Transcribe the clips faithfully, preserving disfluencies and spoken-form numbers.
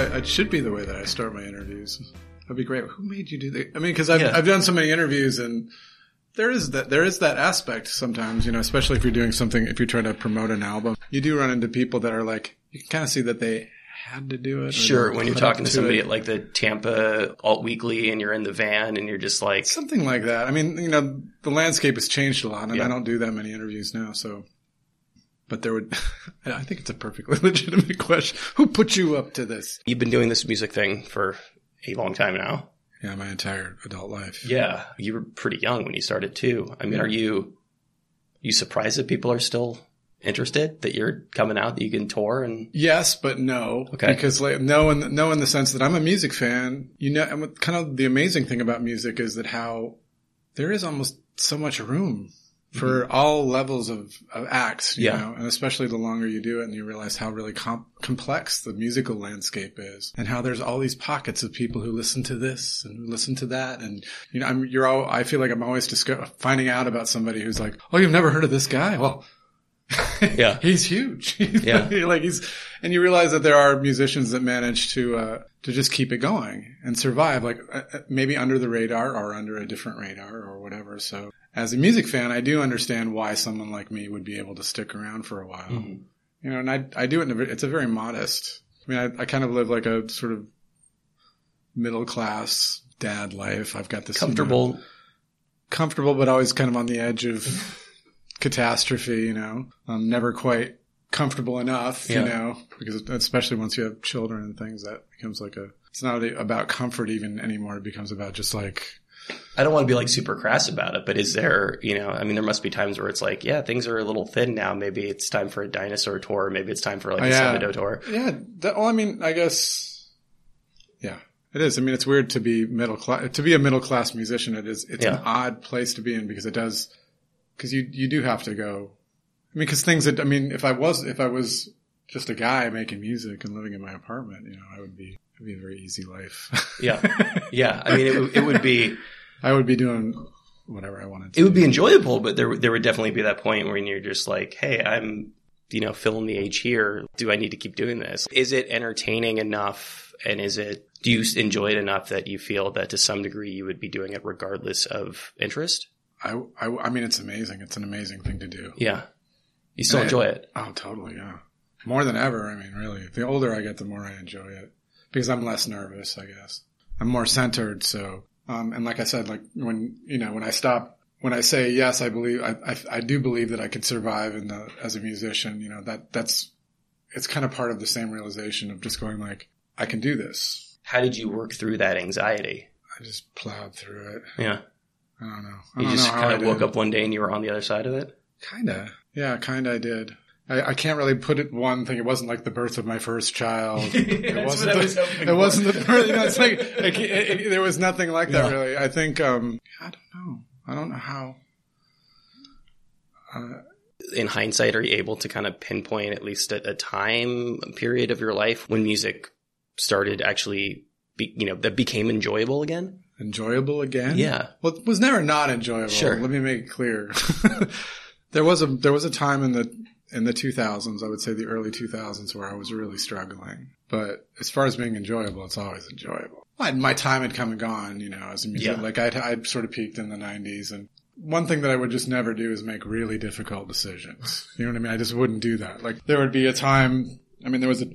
I, it should be the way that I start my interviews. That'd be great. Who made you do that? I mean, because I've, yeah. I've done so many interviews, and there is that there is that aspect sometimes, you know, especially if you're doing something, if you're trying to promote an album, you do run into people that are like, you can kind of see that they had to do it. Sure, when you're talking to somebody at like the Tampa Alt Weekly and you're in the van and you're just like... Something like that. I mean, you know, the landscape has changed a lot, and yeah. I don't do that many interviews now, so... But there would, I think it's a perfectly legitimate question. Who put you up to this? You've been doing this music thing for a long time now. Yeah, my entire adult life. Yeah. You were pretty young when you started too. I mean, yeah. are you, you surprised that people are still interested that you're coming out, that you can tour? And yes, but no. Okay. Because like, no, in, no in the sense that I'm a music fan. You know, and kind of the amazing thing about music is that how there is almost so much room for mm-hmm. all levels of, of acts, you yeah. know, and especially the longer you do it and you realize how really com- complex the musical landscape is and how there's all these pockets of people who listen to this and who listen to that. And, you know, I'm, you're all, I feel like I'm always disco- finding out about somebody who's like, oh, you've never heard of this guy? Well, yeah, he's huge. He's yeah. like, like he's, and you realize that there are musicians that manage to, uh, to just keep it going and survive, like uh, maybe under the radar or under a different radar or whatever. So. As a music fan, I do understand why someone like me would be able to stick around for a while. Mm-hmm. You know, and I I do it in a, it's a very modest, I mean, I, I kind of live like a sort of middle-class dad life. I've got this... Comfortable. You know, comfortable, but always kind of on the edge of catastrophe, you know. I'm never quite comfortable enough, yeah. you know, because especially once you have children and things, that becomes like a... It's not about comfort even anymore. It becomes about just like... I don't want to be like super crass about it, but is there, you know, I mean, there must be times where it's like, yeah, things are a little thin now. Maybe it's time for a Dinosaur tour. Maybe it's time for like a yeah. Sebadoh tour. Yeah. That, well, I mean, I guess, yeah, it is. I mean, it's weird to be middle class, to be a middle class musician. It is, it's yeah. an odd place to be in because it does, because you, you do have to go. I mean, because things that, I mean, if I was, if I was just a guy making music and living in my apartment, you know, I would be, it'd be a very easy life. yeah. Yeah. I mean, it, w- it would be. I would be doing whatever I wanted to. It would be enjoyable, but there there would definitely be that point when you're just like, hey, I'm, you know, filling the age here. Do I need to keep doing this? Is it entertaining enough? And is it, do you enjoy it enough that you feel that to some degree you would be doing it regardless of interest? I, I, I mean, it's amazing. It's an amazing thing to do. Yeah. You still and enjoy I, it. Oh, totally. Yeah. More than ever. I mean, really, the older I get, the more I enjoy it because I'm less nervous, I guess. I'm more centered. So. Um, and like I said, like when, you know, when I stop, when I say, yes, I believe, I, I, I do believe that I could survive in the, as a musician, you know, that that's, it's kind of part of the same realization of just going like, I can do this. How did you work through that anxiety? I just plowed through it. Yeah. I don't know. I you don't just know kind of woke up one day and you were on the other side of it? Kind of. Yeah, kind of I did. I, I can't really put it one thing. It wasn't like the birth of my first child. It That's wasn't. What the, I was hoping it for. wasn't the birth. You know, it's like it, it, it, there was nothing like that yeah. really. I think. Um, I don't know. I don't know how. Uh, In hindsight, are you able to kind of pinpoint at least a, a time period of your life when music started actually, be, you know, that became enjoyable again? Enjoyable again? Yeah. Well, it was never not enjoyable. Sure. Let me make it clear. there was a there was a time in the. In the two thousands, I would say the early two thousands where I was really struggling. But as far as being enjoyable, it's always enjoyable. My time had come and gone, you know, as a musician. Yeah. Like I'd, I'd sort of peaked in the nineties. And one thing that I would just never do is make really difficult decisions. You know what I mean? I just wouldn't do that. Like there would be a time, I mean, there was a,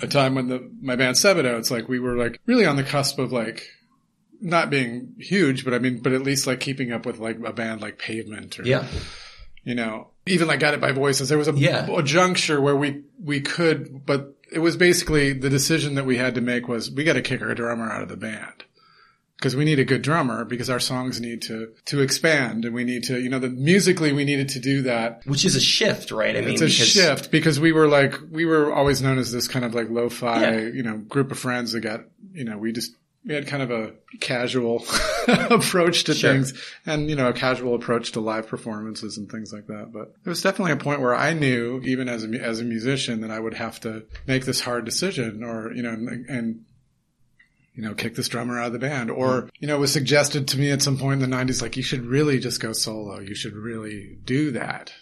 a time when the my band Sebadoh, it's like we were like really on the cusp of like, not being huge, but I mean, but at least like keeping up with like a band like Pavement or, yeah. you know. Even like Got It by Voices, there was a, yeah. a juncture where we, we could, but it was basically the decision that we had to make was we got to kick our drummer out of the band because we need a good drummer because our songs need to, to expand and we need to, you know, the musically we needed to do that. Which is a shift, right? I mean, it's a because... shift because we were like, we were always known as this kind of like lo-fi, yeah. you know, group of friends that got, you know, we just, we had kind of a casual approach to sure. things and, you know, a casual approach to live performances and things like that. But there was definitely a point where I knew, even as a, as a musician, that I would have to make this hard decision or, you know, and, and you know, kick this drummer out of the band. Or, you know, it was suggested to me at some point in the nineties, like, you should really just go solo. You should really do that.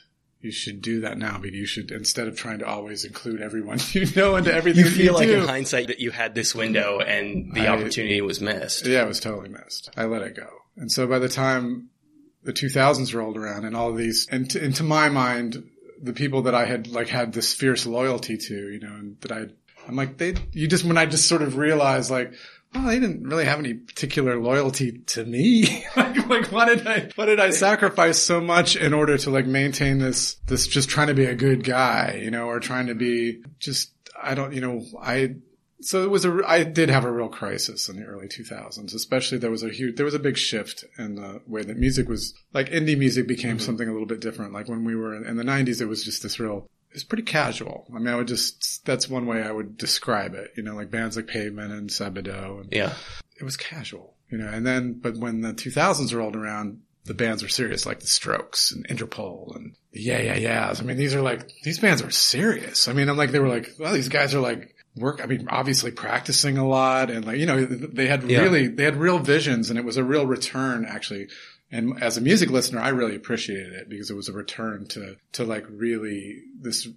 You should do that now. I mean, you should, instead of trying to always include everyone you know into everything you, you, you feel like do. In hindsight that you had this window and the I, opportunity was missed. Yeah, it was totally missed. I let it go. And so by the time the two thousands rolled around and all of these, and to, and to my mind, the people that I had like had this fierce loyalty to, you know, and that I, I'm like, they, you just, when I just sort of realized like, well, they didn't really have any particular loyalty to me. like, like, why did I, why did I sacrifice so much in order to like maintain this, this just trying to be a good guy, you know, or trying to be just, I don't, you know, I, so it was a, I did have a real crisis in the early two thousands, especially there was a huge, there was a big shift in the way that music was, like indie music became mm-hmm. something a little bit different. Like when we were in, in the nineties, it was just this real, it's pretty casual. I mean, I would just, that's one way I would describe it. You know, like bands like Pavement and Sebadoh. And yeah. It was casual, you know, and then, but when the two thousands rolled around, the bands were serious, like the Strokes and Interpol and the Yeah Yeah Yeahs. I mean, these are like, these bands are serious. I mean, I'm like, they were like, well, these guys are like work. I mean, obviously practicing a lot and like, you know, they had yeah. really, they had real visions and it was a real return actually. And as a music listener, I really appreciated it because it was a return to, to like really this,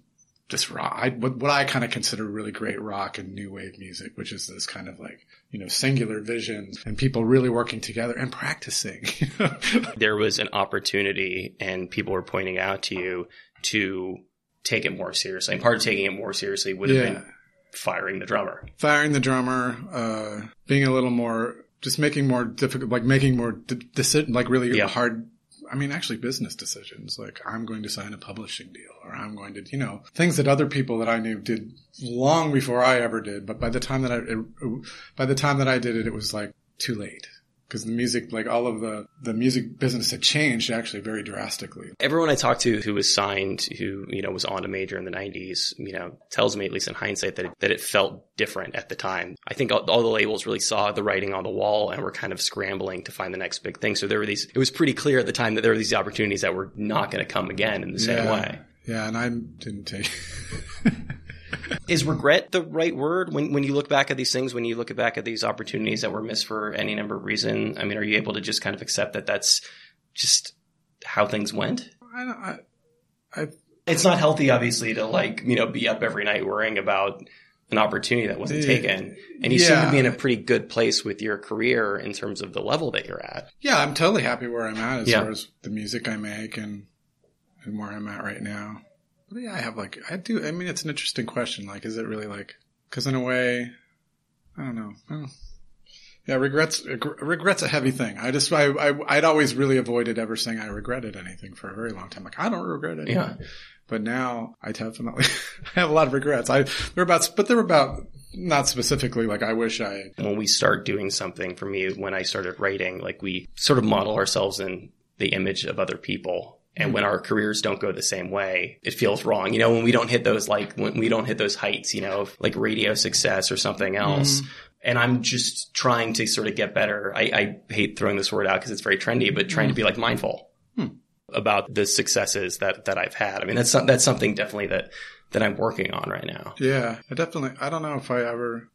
this rock, I, what, what I kind of consider really great rock and new wave music, which is this kind of like, you know, singular vision and people really working together and practicing. You know? There was an opportunity and people were pointing out to you to take it more seriously. And part of taking it more seriously would have yeah. been firing the drummer. Firing the drummer, uh, being a little more... Just making more difficult, like making more de- decision, like really yeah. hard. I mean, actually business decisions, like I'm going to sign a publishing deal or I'm going to, you know, things that other people that I knew did long before I ever did. But by the time that I, it, by the time that I did it, it was like too late because the music, like all of the, the music business had changed actually very drastically. Everyone I talked to who was signed, who, you know, was on a major in the nineties, you know, tells me at least in hindsight that it, that it felt different at the time. I think all, all the labels really saw the writing on the wall and were kind of scrambling to find the next big thing. So there were these, it was pretty clear at the time that there were these opportunities that were not going to come again in the same yeah. way. Yeah. And I didn't take Is regret the right word when, when you look back at these things, when you look back at these opportunities that were missed for any number of reason? I mean, are you able to just kind of accept that that's just how things went? I don't, I, I, it's not healthy, obviously, to like, you know, be up every night worrying about an opportunity that wasn't taken. And you yeah. seem to be in a pretty good place with your career in terms of the level that you're at. Yeah, I'm totally happy where I'm at as yeah. far as the music I make and and where I'm at right now. But yeah, I have like, I do, I mean, it's an interesting question. Like, is it really like, cause in a way, I don't know. I don't, yeah, regrets, regrets a heavy thing. I just, I, I, I'd always really avoided ever saying I regretted anything for a very long time. Like, I don't regret anything. Yeah. But now I definitely I have a lot of regrets. I, they're about, but they're about not specifically like I wish I. When we start doing something, for me, when I started writing, like we sort of model ourselves in the image of other people. And when our careers don't go the same way, it feels wrong. You know, when we don't hit those, like, when we don't hit those heights, you know, of like radio success or something else. Mm. And I'm just trying to sort of get better. I, I hate throwing this word out because it's very trendy, but trying mm. to be like mindful mm. about the successes that, that I've had. I mean, that's, that's something definitely that, that I'm working on right now. Yeah, I definitely, I don't know if I ever,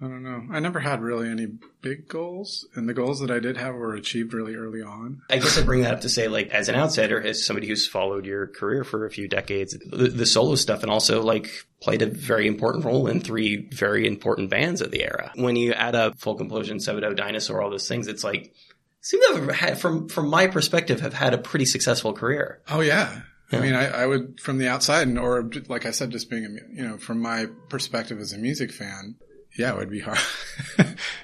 I don't know. I never had really any big goals, and the goals that I did have were achieved really early on. I guess I bring that up to say, like, as an outsider, as somebody who's followed your career for a few decades, the, the solo stuff and also, like, played a very important role in three very important bands of the era. When you add up Folk Implosion, Sebadoh, Dinosaur, all those things, it's like, seem to have had, from, from my perspective, have had a pretty successful career. Oh, yeah. I mean, I, I would, from the outside, and or, like I said, just being, a, you know, from my perspective as a music fan... Yeah, it would be hard.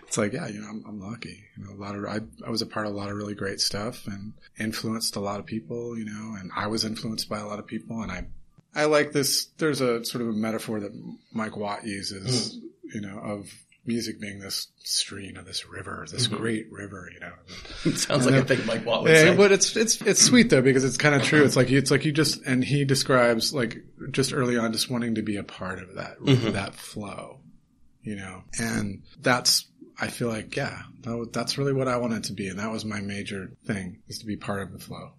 It's like, yeah, you know, I'm, I'm lucky. You know, a lot of, I, I was a part of a lot of really great stuff and influenced a lot of people, you know, and I was influenced by a lot of people. And I, I like this, there's a sort of a metaphor that Mike Watt uses, mm. you know, of music being this stream or this river, this mm-hmm. great river, you know. It sounds and like then, a thing Mike Watt would yeah, say. But it's, it's, it's sweet though, because it's kind of true. It's like, it's like you just, and he describes like just early on, just wanting to be a part of that, mm-hmm. that flow. You know, and that's, I feel like, yeah, that was, that's really what I wanted to be. And that was my major thing, is to be part of the flow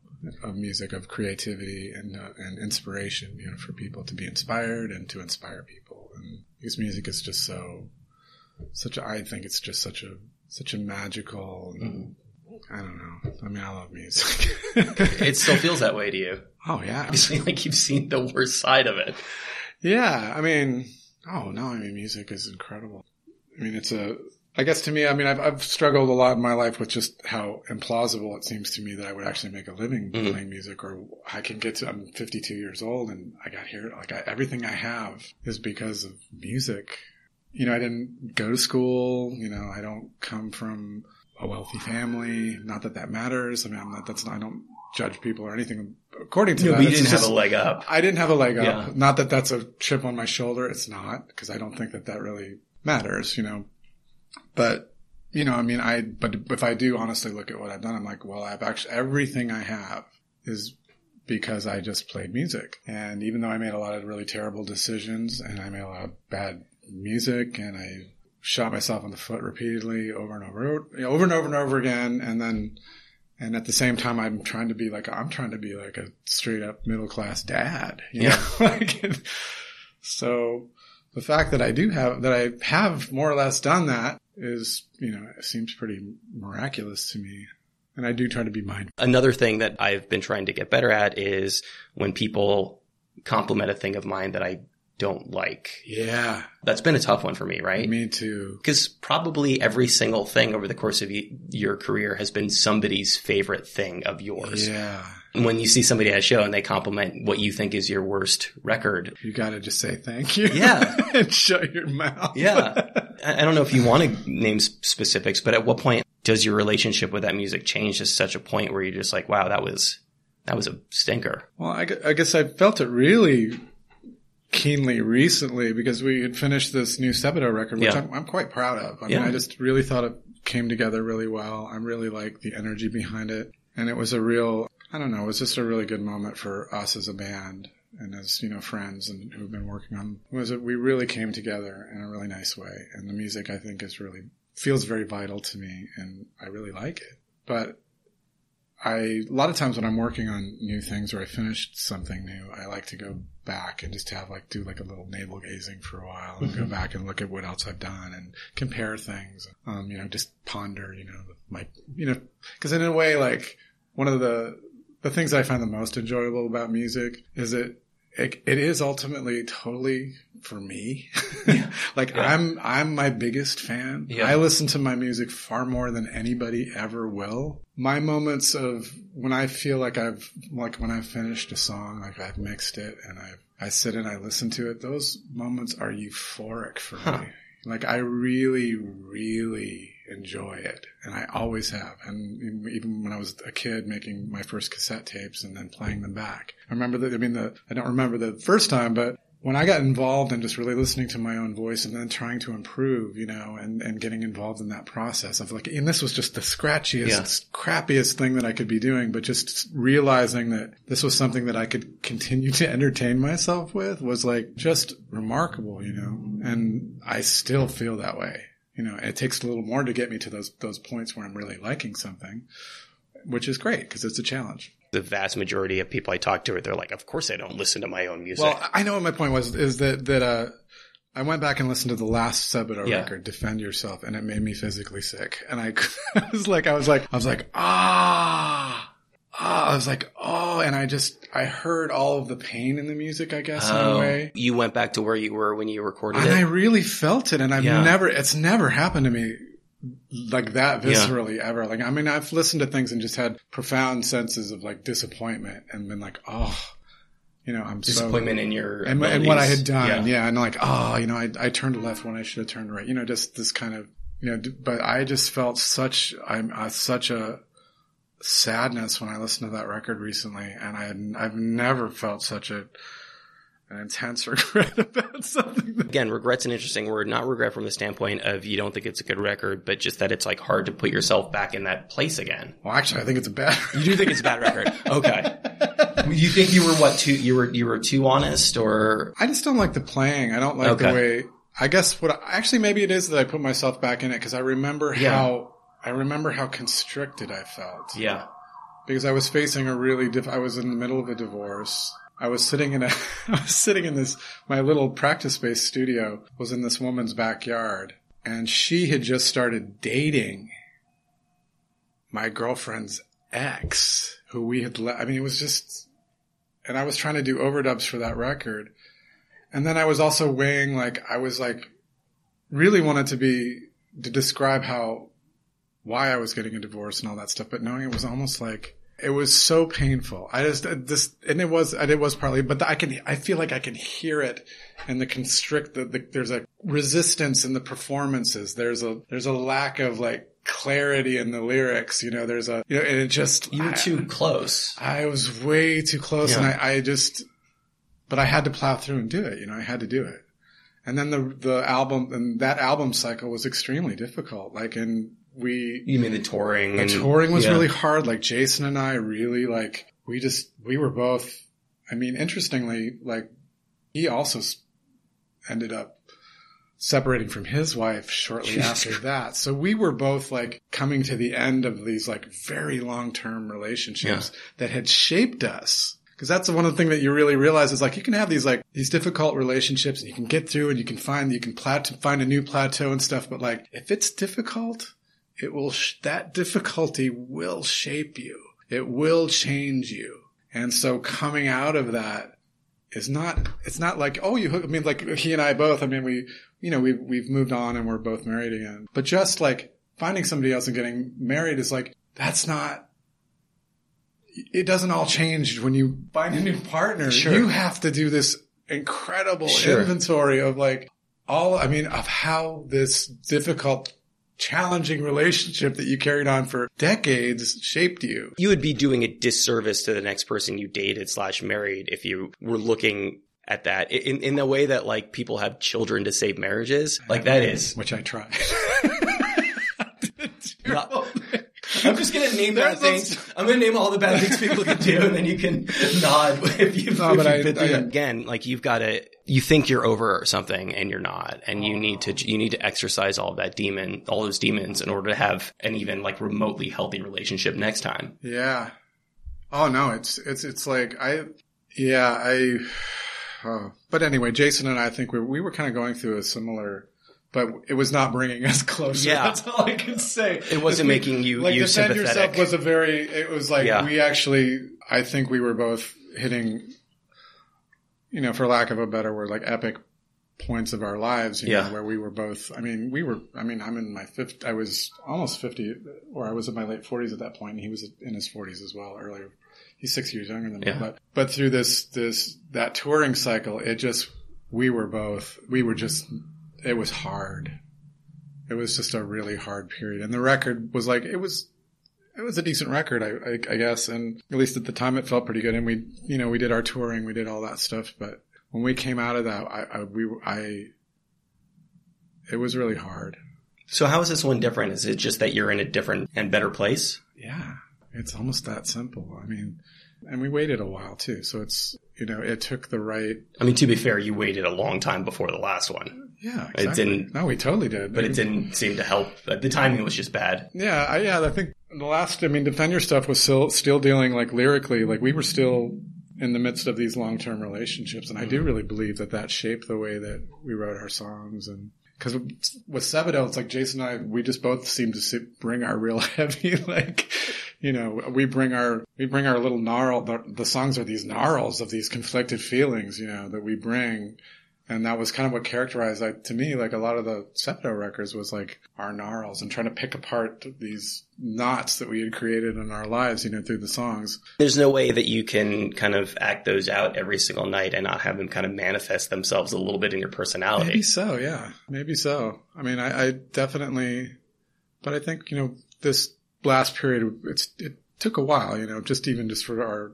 of music, of creativity and uh, and inspiration, you know, for people to be inspired and to inspire people. And because music is just so, such a, I think it's just such a, such a magical, and, mm. I don't know. I mean, I love music. It still feels that way to you. Oh, yeah. Obviously, like, you've seen the worst side of it. Yeah. I mean, oh, no. I mean, music is incredible. I mean, it's a, I guess to me, I mean, I've, I've struggled a lot in my life with just how implausible it seems to me that I would actually make a living mm-hmm. playing music, or I can get to, I'm fifty-two years old and I got here, like, I, everything I have is because of music. You know, I didn't go to school. You know, I don't come from a wealthy family. Not that that matters. I mean, I'm not, that's not, I don't judge people or anything according to no, that. But you didn't just, have a leg up. I didn't have a leg yeah. up. Not that that's a chip on my shoulder. It's not, because I don't think that that really matters, you know. But, you know, I mean, I, but if I do honestly look at what I've done, I'm like, well, I've actually, everything I have is because I just played music. And even though I made a lot of really terrible decisions and I made a lot of bad music and I shot myself in the foot repeatedly over and over, you know, over and over and over again. And then, and at the same time, I'm trying to be like, I'm trying to be like a straight up middle class dad. You yeah. know? Like, so the fact that I do have, that I have more or less done that is, you know, it seems pretty miraculous to me. And I do try to be mindful. Another thing that I've been trying to get better at is when people compliment a thing of mine that I don't like. Yeah. That's been a tough one for me, right? Me too. Because probably every single thing over the course of y- your career has been somebody's favorite thing of yours. Yeah. And when you see somebody at a show and they compliment what you think is your worst record, you got to just say thank you. Yeah. And shut your mouth. Yeah. I don't know if you want to name specifics, but at what point does your relationship with that music change to such a point where you're just like, wow, that was, that was a stinker? Well, I, I guess I felt it really keenly recently, because we had finished this new Sebadoh record, which yeah. I'm, I'm quite proud of. I yeah. mean, I just really thought it came together really well. I really liked the energy behind it. And it was a real, I don't know, it was just a really good moment for us as a band and as, you know, friends and who've been working on it. Was that we really came together in a really nice way. And the music, I think, is really, feels very vital to me, and I really like it. But I, a lot of times when I'm working on new things or I finished something new, I like to go back and just have like, do like a little navel gazing for a while and mm-hmm. go back and look at what else I've done and compare things. Um, you know, just ponder, you know, my, you know, cause in a way, like one of the, the things that I find the most enjoyable about music is that it, it is ultimately totally for me. Yeah. Like yeah. I'm, I'm my biggest fan. Yeah. I listen to my music far more than anybody ever will. My moments of when I feel like I've, like when I've finished a song, like I've mixed it and I, I sit and I listen to it. Those moments are euphoric for huh. me. Like I really, really enjoy it. And I always have. And even when I was a kid making my first cassette tapes and then playing them back, I remember that, I mean, the, I don't remember the first time, but when I got involved in just really listening to my own voice and then trying to improve, you know, and, and getting involved in that process of like, and this was just the scratchiest, yeah. crappiest thing that I could be doing, but just realizing that this was something that I could continue to entertain myself with was like just remarkable, you know, and I still feel that way. You know, it takes a little more to get me to those, those points where I'm really liking something, which is great because it's a challenge. The vast majority of people I talk to, they're like, of course I don't listen to my own music. Well, I know what my point was, is that, that, uh, I went back and listened to the last Sebadoh yeah. record, Defend Yourself, and it made me physically sick. And I, I was like, I was like, I was like, ah, ah, I was like, oh, and I just, I heard all of the pain in the music, I guess, oh, in a way. You went back to where you were when you recorded and it? And I really felt it, and I've yeah. never, it's never happened to me like that viscerally yeah. ever. Like, I mean, I've listened to things and just had profound senses of like disappointment and been like, oh, you know, I'm disappointment so, in your and, and what I had done. Yeah. yeah. And like, oh, you know, I, I turned left when I should have turned right, you know, just this kind of, you know, but I just felt such, I'm uh, such a sadness when I listened to that record recently. And I had, I've never felt such a, an intense regret about something. That- Again, regret's an interesting word. Not regret from the standpoint of you don't think it's a good record, but just that it's like hard to put yourself back in that place again. Well, actually, I think it's a bad record. You do think it's a bad record. Okay. You think you were what, too, you were, you were too honest or? I just don't like the playing. I don't like okay. the way, I guess what, I, actually maybe it is that I put myself back in it because I remember yeah. how, I remember how constricted I felt. Yeah. Because I was facing a really, diff- I was in the middle of a divorce. I was sitting in a, I was sitting in this, my little practice space studio was in this woman's backyard, and she had just started dating my girlfriend's ex who we had, le- I mean, it was just, and I was trying to do overdubs for that record. And then I was also weighing, like, I was like, really wanted to be, to describe how, why I was getting a divorce and all that stuff, but knowing it was almost like, it was so painful. I just, this, and it was, and it was partly, but the, I can, I feel like I can hear it and the constrict, the, the, there's a resistance in the performances. There's a, there's a lack of like clarity in the lyrics, you know, there's a, you know, and it just. You were too close. I was way too close, yeah. and I, I just, but I had to plow through and do it, you know, I had to do it. And then the, the album, and that album cycle was extremely difficult. Like in, We, you mean the touring? The and, touring was yeah. really hard. Like Jason and I really like, we just, we were both, I mean, interestingly, like he also ended up separating from his wife shortly after that. So we were both like coming to the end of these like very long-term relationships yeah. that had shaped us. Cause that's one of the things that you really realize is like, you can have these like, these difficult relationships and you can get through and you can find, you can plateau, find a new plateau and stuff. But like, if it's difficult, It will, sh- that difficulty will shape you. It will change you. And so coming out of that is not, it's not like, oh, you, I mean, like he and I both, I mean, we, you know, we've, we've moved on and we're both married again. But just like finding somebody else and getting married is like, that's not, it doesn't all change when you find a new partner. Sure. You have to do this incredible sure. inventory of like all, I mean, of how this difficult challenging relationship that you carried on for decades shaped you. You would be doing a disservice to the next person you dated slash married if you were looking at that in in the way that like people have children to save marriages. Like that is, which I try. Not, I'm just gonna name bad things. I'm gonna name all the bad things people can do, and then you can nod if you've no, been through them again. Like you've got to, you think you're over or something, and you're not, and you need to, you need to exercise all of that demon, all those demons, in order to have an even like remotely healthy relationship next time. Yeah. Oh no, it's it's it's like I, yeah I, oh. But anyway, Jason and I, I think we we were kind of going through a similar. But it was not bringing us closer. Yeah. That's all I can say. It wasn't we, making you, like, you Defend sympathetic. Yourself was a very, it was like yeah. we actually, I think we were both hitting, you know, for lack of a better word, like epic points of our lives, you yeah. know, where we were both, I mean, we were, I mean, I'm in my fifth, I was almost fifty, or I was in my late forties at that point, and he was in his forties as well earlier. He's six years younger than yeah. me. But, but through this, this, that touring cycle, it just, we were both, we were just, it was hard. It was just a really hard period. And the record was like, it was, it was a decent record, I, I, I guess. And at least at the time it felt pretty good. And we, you know, we did our touring, we did all that stuff. But when we came out of that, I, I, we, I, it was really hard. So how is this one different? Is it just that you're in a different and better place? Yeah. It's almost that simple. I mean, and we waited a while too. So it's, you know, it took the right. I mean, to be fair, you waited a long time before the last one. Yeah, exactly. It didn't. No, we totally did. But it didn't seem to help. The timing was just bad. Yeah, I, yeah. I think the last, I mean, Defend Your Stuff was still still dealing like lyrically, like we were still in the midst of these long term relationships, and I do really believe that that shaped the way that we wrote our songs. And because with Sebadoh, it's like Jason and I, we just both seem to bring our real heavy like. You know, we bring our, we bring our little gnarl, the, the songs are these gnarls of these conflicted feelings, you know, that we bring. And that was kind of what characterized, like, to me, like a lot of the Sebadoh records was like our gnarls and trying to pick apart these knots that we had created in our lives, you know, through the songs. There's no way that you can kind of act those out every single night and not have them kind of manifest themselves a little bit in your personality. Maybe so, yeah. Maybe so. I mean, I, I definitely, but I think, you know, this, last period, it's, it took a while, you know, just even just for our,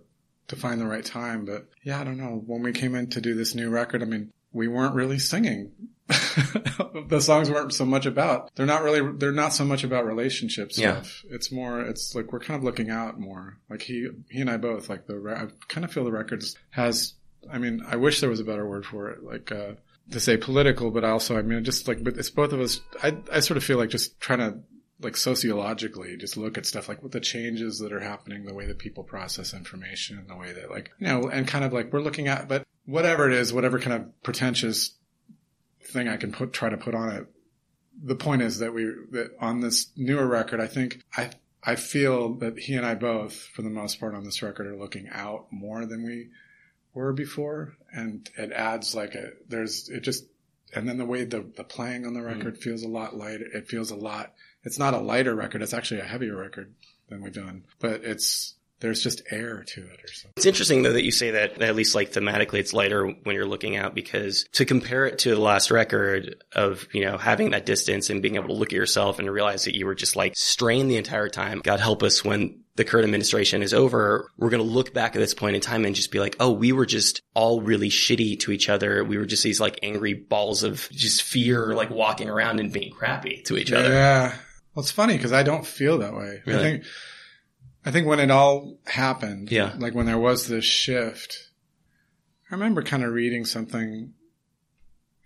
to find the right time. But yeah, I don't know. When we came in to do this new record, I mean, we weren't really singing. The songs weren't so much about, they're not really, they're not so much about relationship stuff. Yeah. It's more, it's like, we're kind of looking out more. Like he, he and I both, like the, I kind of feel the record has, I mean, I wish there was a better word for it. Like, uh, to say political, but also, I mean, just like, but it's both of us, I, I sort of feel like just trying to, like sociologically, just look at stuff like what the changes that are happening, the way that people process information, the way that like, you know, and kind of like we're looking at, but whatever it is, whatever kind of pretentious thing I can put, try to put on it. The point is that we, that on this newer record, I think I, I feel that he and I both, for the most part on this record, are looking out more than we were before, and it adds like a there's it just and then the way the the playing on the record mm. feels a lot lighter. It feels a lot. It's not a lighter record. It's actually a heavier record than we've done, but it's. There's just air to it or something. It's interesting, though, that you say that, at least like thematically, it's lighter when you're looking out, because to compare it to the last record of, you know, having that distance and being able to look at yourself and realize that you were just like strained the entire time. God help us when the current administration is over. We're going to look back at this point in time and just be like, oh, we were just all really shitty to each other. We were just these like angry balls of just fear, like walking around and being crappy to each other. Yeah. Well, it's funny because I don't feel that way. Really? I think... I think when it all happened, yeah. like when there was this shift, I remember kind of reading something,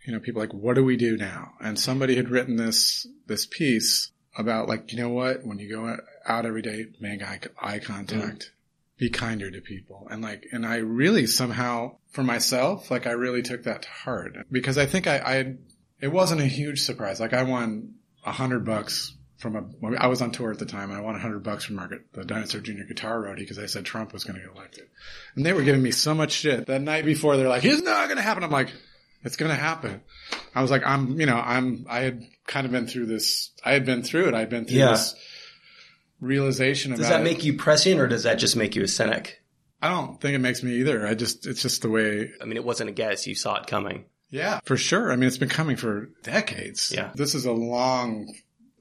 you know, people like, what do we do now? And somebody had written this this piece about like, you know what, when you go out every day, make eye, eye contact, mm. be kinder to people. And like, and I really somehow, for myself, like I really took that to heart because I think I, I it wasn't a huge surprise. Like I won a hundred bucks. From a, I was on tour at the time, and I won a hundred bucks from Margaret, the Dinosaur Junior guitar roadie, because I said Trump was going to get elected. And they were giving me so much shit. That night before, they're like, it's not going to happen. I'm like, it's going to happen. I was like, I'm, you know, I'm, I had kind of been through this, I had been through it. I'd been through yeah. this realization about it. Does that make you prescient, or does that just make you a cynic? I don't think it makes me either. I just, it's just the way. I mean, it wasn't a guess. You saw it coming. Yeah, for sure. I mean, it's been coming for decades. Yeah. This is a long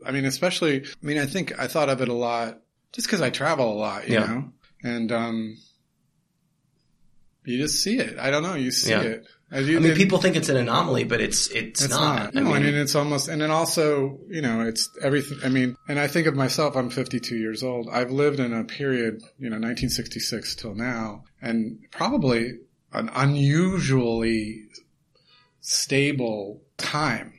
I mean, especially, I mean, I think I thought of it a lot just because I travel a lot, you yeah. know, and um, you just see it. I don't know. You see yeah. it. I, you, I mean, it, people think it's an anomaly, but it's, it's, it's not. not. No, I mean, I mean, it's almost, and then also, you know, it's everything. I mean, and I think of myself, I'm fifty-two years old. I've lived in a period, you know, nineteen sixty-six till now, and probably an unusually stable time.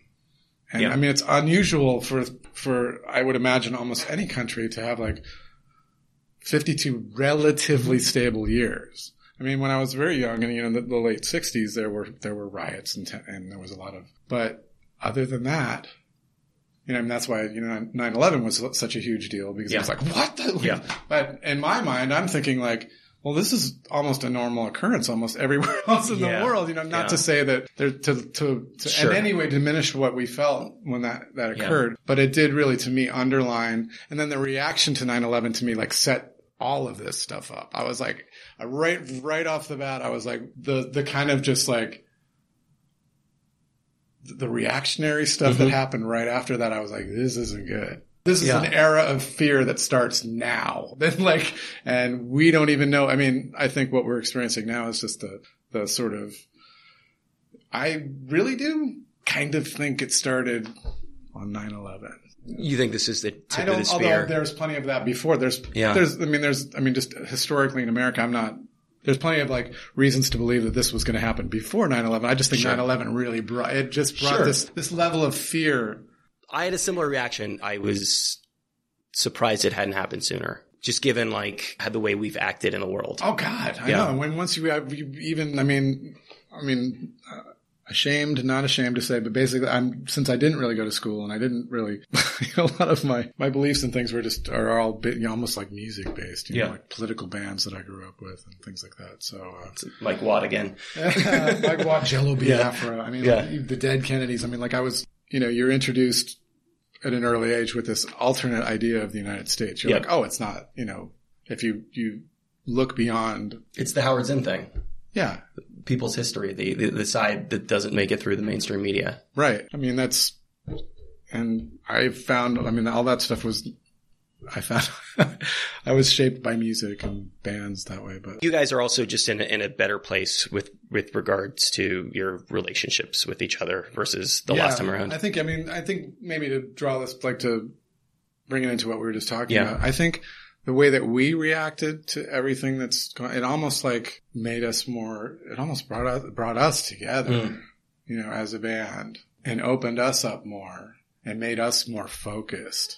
And yeah. I mean, it's unusual for, for, I would imagine almost any country to have like fifty-two relatively stable years. I mean, when I was very young and, you know, in the, the late sixties, there were, there were riots and, and there was a lot of, but other than that, you know, I mean, that's why, you know, nine eleven was such a huge deal because yeah. it was like, what the? Yeah. But in my mind, I'm thinking like, well, this is almost a normal occurrence almost everywhere else in yeah. the world, you know, not yeah. to say that there to, to, to sure. in any way diminish what we felt when that, that occurred, yeah. but it did really to me underline. And then the reaction to nine eleven to me, like set all of this stuff up. I was like, right, right off the bat, I was like the, the kind of just like the reactionary stuff mm-hmm. that happened right after that. I was like, this isn't good. This is yeah. an era of fear that starts now. Then, like, and we don't even know. I mean, I think what we're experiencing now is just the, the sort of, I really do kind of think it started on nine eleven. You think this is the tip I don't, of the spear? Although there's plenty of that before. There's, yeah. there's, I mean, there's, I mean, just historically in America, I'm not, there's plenty of like reasons to believe that this was going to happen before nine eleven. I just think sure. nine eleven really brought, it just brought sure. this, this level of fear. I had a similar reaction. I was surprised it hadn't happened sooner, just given like how the way we've acted in the world. Oh God, I yeah. know. When once you, you even, I mean, I mean, uh, ashamed, not ashamed to say, but basically, I'm since I didn't really go to school and I didn't really a lot of my my beliefs and things were just are all bit, you know, almost like music based, you yeah. know, like political bands that I grew up with and things like that. So uh, Mike Watt again, Mike Watt, Jell-O Biafra. Yeah. I mean, yeah. like, the Dead Kennedys. I mean, like I was, you know, you're introduced at an early age with this alternate idea of the United States. You're yep. like, oh, it's not, you know, if you, you look beyond. It's the Howard Zinn thing. Yeah. People's history, the, the, the side that doesn't make it through the mainstream media. Right. I mean, that's, and I found, I mean, all that stuff was, I found, I was shaped by music and bands that way. But you guys are also just in a, in a better place with, with regards to your relationships with each other versus the yeah, last time around. I think, I mean, I think maybe to draw this, like to bring it into what we were just talking yeah. about, I think the way that we reacted to everything that's going, it almost like made us more, it almost brought us, brought us together, mm. you know, as a band and opened us up more and made us more focused.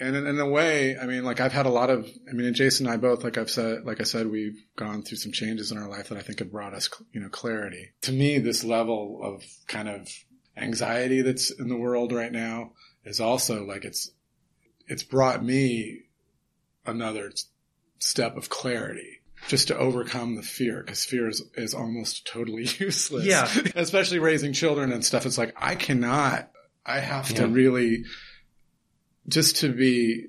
And in, in a way, I mean, like I've had a lot of, I mean, and Jason and I both, like I've said, like I said, we've gone through some changes in our life that I think have brought us, you know, clarity. To me, this level of kind of anxiety that's in the world right now is also like it's, it's brought me another step of clarity. just to overcome the fear, because fear is, is almost totally useless. Yeah. Especially raising children and stuff. It's like, I cannot, I have yeah. to really, just to be.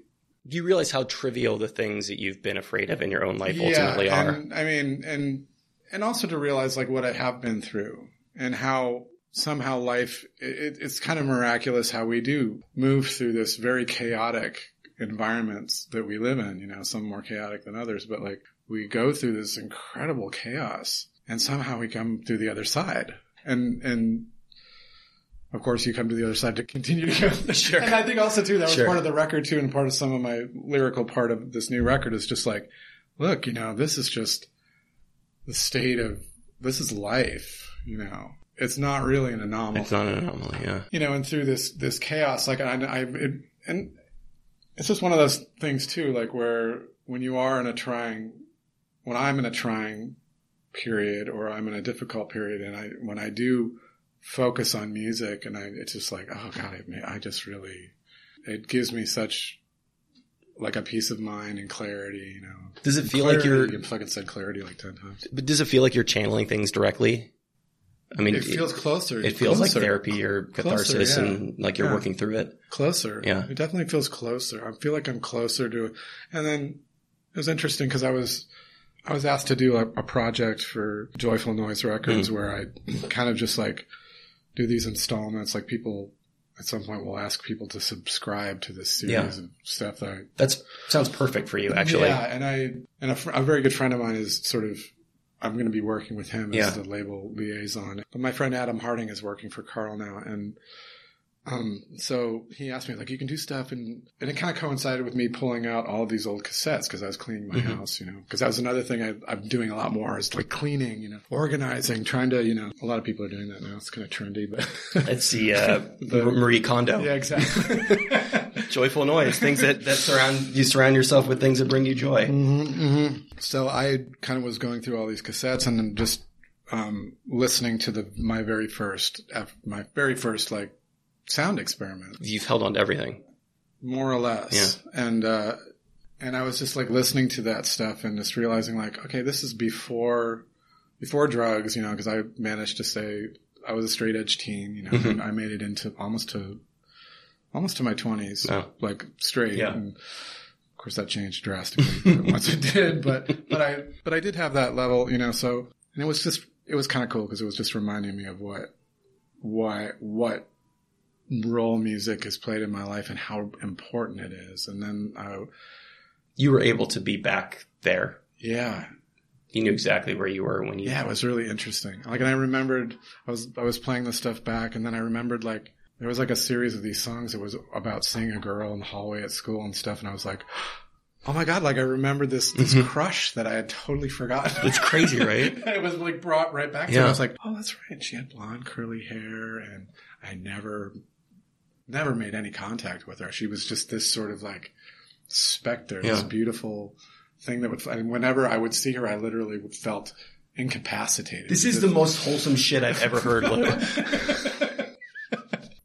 Do you realize how trivial the things that you've been afraid of in your own life yeah, ultimately are? And, I mean, and, and also to realize like what I have been through and how somehow life, it, it's kind of miraculous how we do move through this very chaotic environments that we live in, you know, some more chaotic than others, but like we go through this incredible chaos and somehow we come through the other side. And, and of course you come to the other side to continue to go. Sure. And I think also too, that was sure. part of the record too. And part of some of my lyrical part of this new record is just like, look, you know, this is just the state of, this is life, you know. It's not really an anomaly. It's not an anomaly, yeah. You know, and through this, this chaos, like I, I, it, and it's just one of those things too, like where when you are in a trying, when I'm in a trying period or I'm in a difficult period and I, when I do focus on music and I, it's just like, oh God, it may, I just really, it gives me such like a peace of mind and clarity, you know. Does it feel clarity, like you're, I fucking said clarity like ten times. But does it feel like you're channeling things directly? I mean, it feels it, closer. It feels closer. Like therapy or catharsis closer, yeah. and like you're yeah. working through it. Closer. Yeah. It definitely feels closer. I feel like I'm closer to it. And then it was interesting because I was, I was asked to do a, a project for Joyful Noise Records mm. where I kind of just like do these installments. Like people at some point will ask people to subscribe to this series yeah. of stuff. That I, That's sounds perfect for you actually. Yeah. And I, and a, fr- a very good friend of mine is sort of, I'm going to be working with him as yeah. the label liaison. But my friend Adam Harding is working for Carl now. And um, so he asked me, like, you can do stuff. And, and it kind of coincided with me pulling out all of these old cassettes because I was cleaning my mm-hmm. house, you know. Because that was another thing I, I'm doing a lot more is, like, cleaning, you know, organizing, trying to, you know. A lot of people are doing that now. It's kind of trendy. But It's the, uh, the Marie Kondo. Yeah, exactly. Joyful noise, things that, that surround, you surround yourself with things that bring you joy. Mm-hmm, mm-hmm. So I kind of was going through all these cassettes and then just, um, listening to the, my very first, my very first like sound experiment. You've held on to everything. More or less. Yeah. And, uh, and I was just like listening to that stuff and just realizing like, okay, this is before, before drugs, you know, cause I managed to say I was a straight edge teen, you know, mm-hmm. and I made it into almost to, Almost to my twenties, oh. like straight. Yeah. And of course that changed drastically once it did, but, but I, but I did have that level, you know, so, and it was just, it was kind of cool because it was just reminding me of what, why, what role music has played in my life and how important it is. And then I, you were able to be back there. Yeah. You knew exactly where you were when you. Yeah. It was really interesting. Like, and I remembered I was, I was playing this stuff back and then I remembered like, there was like a series of these songs. It was about seeing a girl in the hallway at school and stuff. And I was like, oh my God, like I remember this, this mm-hmm. crush that I had totally forgotten. It's crazy, right? And it was like brought right back to yeah. me. I was like, oh, that's right. She had blonde curly hair and I never, never made any contact with her. She was just this sort of like specter, yeah. this beautiful thing that would, and whenever I would see her, I literally felt incapacitated. This is the most wholesome shit I've ever heard.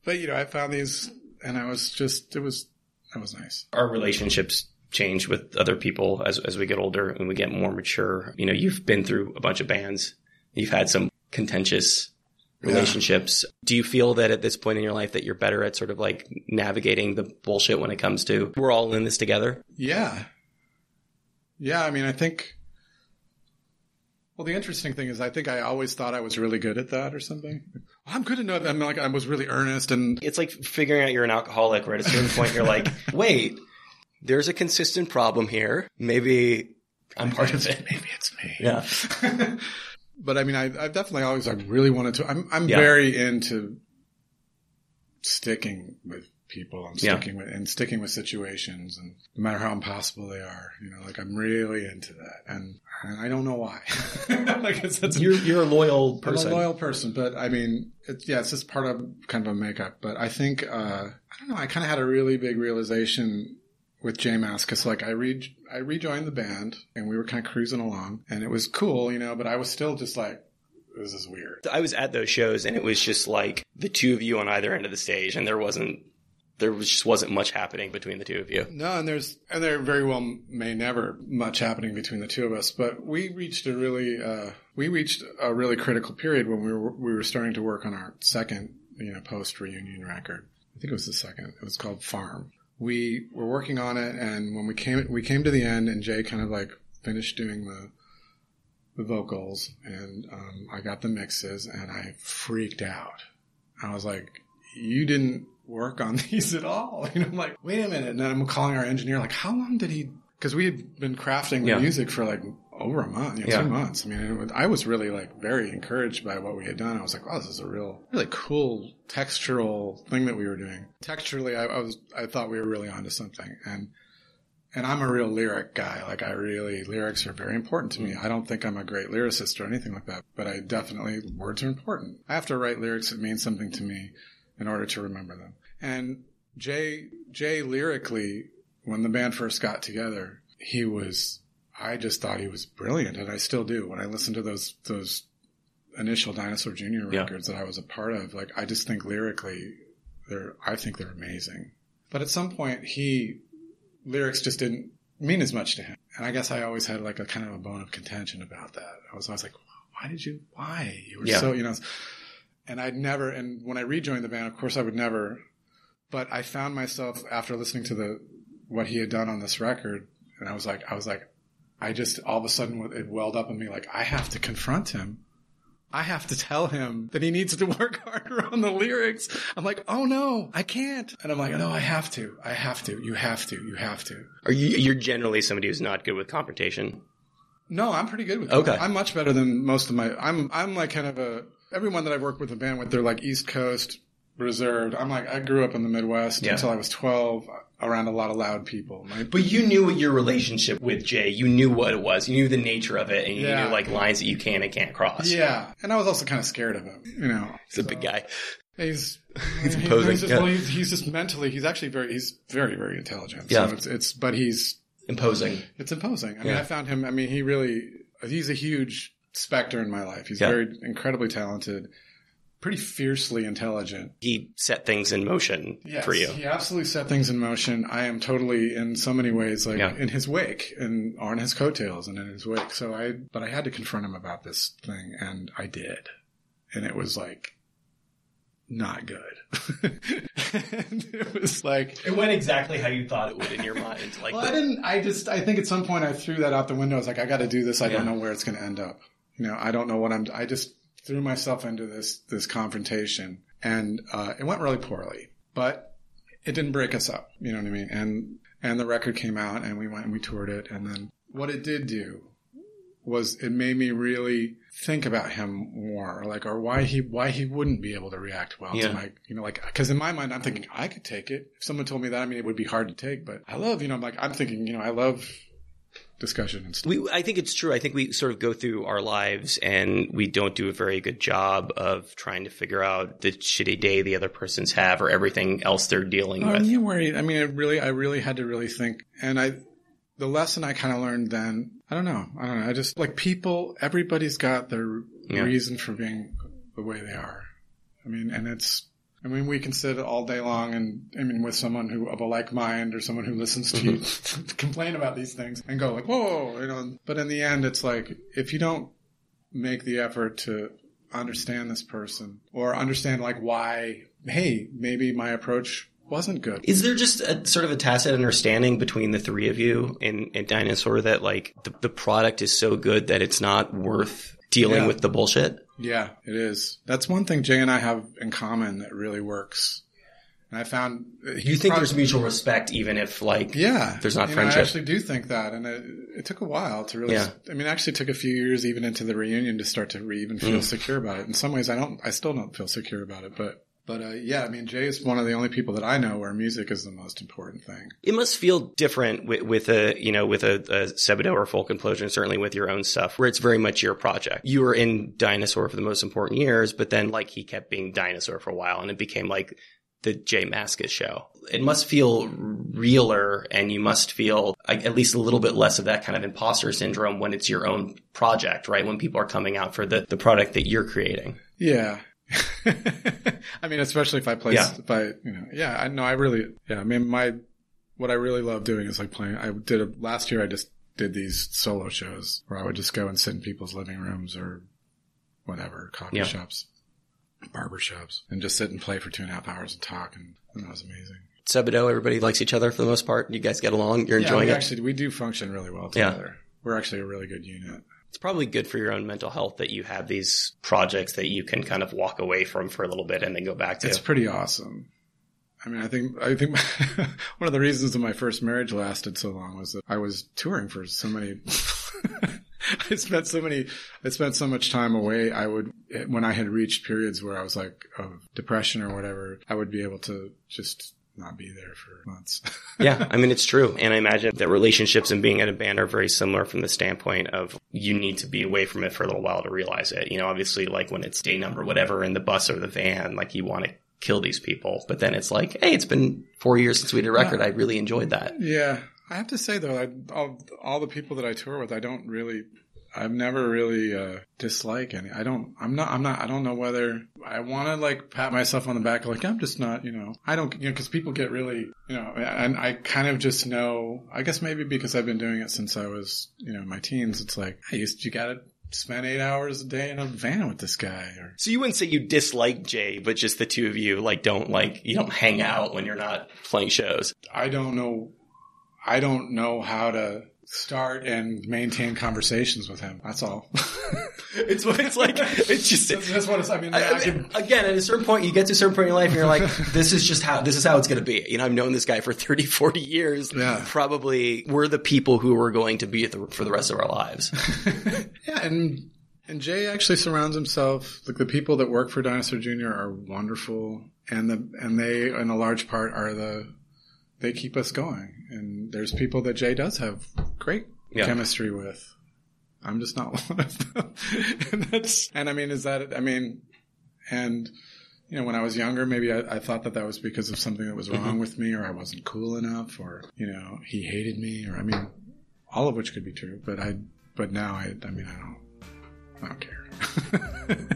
But, you know, I found these and I was just, it was, that was nice. Our relationships change with other people as as we get older and we get more mature. You know, you've been through a bunch of bands. You've had some contentious relationships. Yeah. Do you feel that at this point in your life that you're better at sort of like navigating the bullshit when it comes to we're all in this together? Yeah. Yeah. I mean, I think. Well, the interesting thing is I think I always thought I was really good at that or something. I'm good to know that. I'm like, I was really earnest. And it's like figuring out you're an alcoholic, right? At a certain point, you're like, wait, there's a consistent problem here. Maybe I'm part of it. Maybe it's me. Yeah. But I mean, I, I definitely always, I really wanted to, I'm, I'm yeah. very into sticking with people. I'm sticking yeah. with, and sticking with situations and no matter how impossible they are, you know, like I'm really into that. And, and I don't know why. Like it's, it's, you're, you're a loyal person. I'm a loyal person, but I mean, it, yeah, it's just part of kind of a makeup. But I think, uh, I don't know, I kind of had a really big realization with Jay Mascis. Like I re- I rejoined the band and we were kind of cruising along and it was cool, you know, but I was still just like, this is weird. I was at those shows and it was just like the two of you on either end of the stage and there wasn't there just wasn't much happening between the two of you. No, and there's and there very well may never much happening between the two of us. But we reached a really uh, we reached a really critical period when we were we were starting to work on our second, you know, post reunion record. I think it was the second. It was called Farm. We were working on it, and when we came we came to the end, and Jay kind of like finished doing the the vocals, and um, I got the mixes, and I freaked out. I was like, "You didn't work on these at all." You know, I'm like, wait a minute. And then I'm calling our engineer, like, how long did he, because we had been crafting the yeah. music for like over a month, you know, yeah. two months. I mean, it was, I was really like very encouraged by what we had done. I was like, wow, this is a real, really cool textural thing that we were doing. Texturally, I, I was, I thought we were really onto something. And, and I'm a real lyric guy. Like I really, lyrics are very important to me. I don't think I'm a great lyricist or anything like that, but I definitely, words are important. I have to write lyrics that mean something to me in order to remember them. And Jay, Jay lyrically, when the band first got together, he was, I just thought he was brilliant, and I still do. When I listen to those those initial Dinosaur Junior records yeah. that I was a part of, like I just think lyrically, they're, I think they're amazing. But at some point, he, lyrics just didn't mean as much to him. And I guess I always had like a kind of a bone of contention about that. I was always like, why did you, why? You were yeah. so, you know... And I'd never, and when I rejoined the band, of course I would never, but I found myself after listening to the, what he had done on this record, and I was like, I was like, I just, all of a sudden it welled up in me, like, I have to confront him. I have to tell him that he needs to work harder on the lyrics. I'm like, oh no, I can't. And I'm like, no, I have to. I have to. You have to. You have to. Are you, you're generally somebody who's not good with confrontation. No, I'm pretty good with okay. that. I'm much better than most of my, I'm, I'm like kind of a, everyone that I've worked with the band with, they're like East Coast, reserved. I'm like, I grew up in the Midwest yeah. until I was twelve, around a lot of loud people. My, but you knew what your relationship with Jay, you knew what it was. You knew the nature of it, and you yeah. knew like lines that you can and can't cross. Yeah. And I was also kind of scared of him, you know. He's so, a big guy. He's, he's, he, posing. He's, just, yeah. well, he's, he's just mentally, he's actually very, he's very, very intelligent. Yeah. So it's, it's, but he's. Imposing. It's imposing. I yeah. mean, I found him, I mean, he really, he's a huge specter in my life. He's yeah. very incredibly talented, pretty fiercely intelligent. He set things in motion yes, for you. He absolutely set things in motion. I am totally in so many ways like yeah. in his wake and on his coattails and in his wake. So I but I had to confront him about this thing, and I did. And it was like not good. And it was like it went exactly how you thought it would in your mind. Like well, the... I didn't I just I think at some point I threw that out the window. I was like, I gotta do this, I yeah. don't know where it's gonna end up. You know, I don't know what I'm, I just threw myself into this, this confrontation, and, uh, it went really poorly, but it didn't break us up. You know what I mean? And, and the record came out, and we went and we toured it. And then what it did do was it made me really think about him more, like, or why he, why he wouldn't be able to react well yeah. to my, you know, like, cause in my mind, I'm thinking I could take it. If someone told me that, I mean, it would be hard to take, but I love, you know, I'm like, I'm thinking, you know, I love, discussion and stuff. We, I think it's true. I think we sort of go through our lives and we don't do a very good job of trying to figure out the shitty day the other person's have or everything else they're dealing oh, with. You worried. I mean, it really, I really had to really think. And I, the lesson I kind of learned then, I don't know. I don't know. I just like people, everybody's got their yeah. reason for being the way they are. I mean, and it's, I mean, we can sit all day long and, I mean, with someone who of a like mind or someone who listens to you to complain about these things and go like, whoa, you know. But in the end, it's like, if you don't make the effort to understand this person or understand like why, hey, maybe my approach wasn't good. Is there just a sort of a tacit understanding between the three of you and, and Dinosaur that like the, the product is so good that it's not worth dealing yeah. with the bullshit? Yeah, it is. That's one thing Jay and I have in common that really works. And I found... You think probably, there's mutual respect even if, like, yeah, there's not friendship? Know, I actually do think that. And it, it took a while to really... Yeah. I mean, it actually took a few years even into the reunion to start to re- even feel mm. secure about it. In some ways, I don't. I still don't feel secure about it, but... But, uh, yeah, I mean, Jay is one of the only people that I know where music is the most important thing. It must feel different with, with a, you know, with a, a Sebadoh or Folk Implosion, certainly with your own stuff, where it's very much your project. You were in Dinosaur for the most important years, but then, like, he kept being Dinosaur for a while, and it became, like, the Jay Mascis show. It must feel realer, and you must feel like, at least a little bit less of that kind of imposter syndrome when it's your own project, right? When people are coming out for the, the product that you're creating. Yeah. I mean, especially if I play, yeah. if I, you know, yeah, I know I really, yeah, I mean, my, what I really love doing is like playing. I did a, last year I just did these solo shows where I would just go and sit in people's living rooms or whatever, coffee yeah. shops, barber shops, and just sit and play for two and a half hours and talk. And, and that was amazing. Sebadoh, everybody likes each other for the most part. You guys get along. You're yeah, enjoying we it. Actually, we do function really well together. Yeah. We're actually a really good unit. It's probably good for your own mental health that you have these projects that you can kind of walk away from for a little bit and then go back to. It's pretty awesome. I mean, I think, I think one of the reasons that my first marriage lasted so long was that I was touring for so many, I spent so many, I spent so much time away. I would, when I had reached periods where I was like of depression or whatever, I would be able to just not be there for months. Yeah, I mean, it's true. And I imagine that relationships and being in a band are very similar from the standpoint of you need to be away from it for a little while to realize it. You know, obviously, like when it's day number, whatever, in the bus or the van, like you want to kill these people. But then it's like, hey, it's been four years since we did a record. Yeah. I really enjoyed that. Yeah. I have to say, though, I, all, all the people that I tour with, I don't really... I've never really uh, dislike any. I don't, I'm not, I'm not, I don't know whether I want to like pat myself on the back. Like I'm just not, you know, I don't, you know, cause people get really, you know, and I kind of just know, I guess maybe because I've been doing it since I was, you know, in my teens, it's like, I used to, you got to spend eight hours a day in a van with this guy. Or... So you wouldn't say you dislike Jay, but just the two of you like don't like, you don't hang out when you're not playing shows. I don't know. I don't know how to start and maintain conversations with him. That's all. It's it's like, it's just... That's, that's what it's, I mean, I, I can, again, at a certain point, you get to a certain point in your life and you're like, this is just how, this is how it's going to be. You know, I've known this guy for thirty, forty years. Yeah. Probably we're the people who are going to be the, for the rest of our lives. Yeah, and and Jay actually surrounds himself, like the people that work for Dinosaur Junior are wonderful. And the and they, in a large part, are the... They keep us going. And there's people that Jay does have great yeah. chemistry with. I'm just not one of them. and, that's, and I mean, is that, I mean, and, you know, when I was younger, maybe I, I thought that that was because of something that was wrong mm-hmm. with me, or I wasn't cool enough, or, you know, he hated me, or I mean, all of which could be true. But I, but now I, I mean, I don't, I don't care.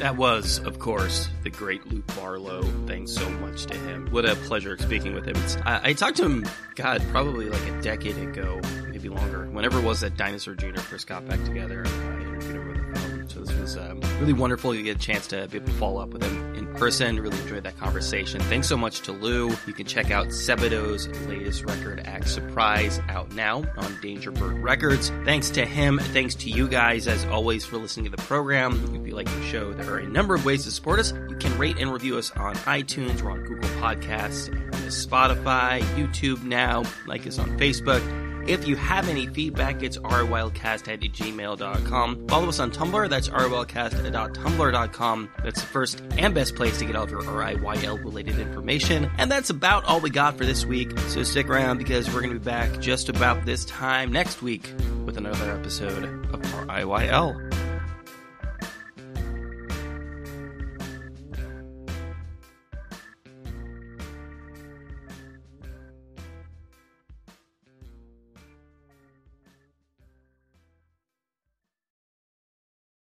That was, of course, the great Luke Barlow. Thanks so much to him. What a pleasure speaking with him. I, I talked to him, God, probably like a decade ago, maybe longer. Whenever it was that Dinosaur Junior first got back together, I interviewed him over the phone. So this was um, really wonderful to get a chance to be able to follow up with him in person. Really enjoyed that conversation. Thanks so much to Lou. You can check out Sebadoh's latest record, Act Surprise, out now on Dangerbird Records. Thanks to him. Thanks to you guys, as always, for listening to the program. If you like the show, there are a number of ways to support us. You can rate and review us on iTunes. We're on Google Podcasts, and Spotify, YouTube now. Like us on Facebook. If you have any feedback, it's r wildcast at gmail dot com. Follow us on Tumblr. That's r wildcast dot tumblr dot com. That's the first and best place to get all of your R I Y L-related information. And that's about all we got for this week. So stick around, because we're going to be back just about this time next week with another episode of R I Y L.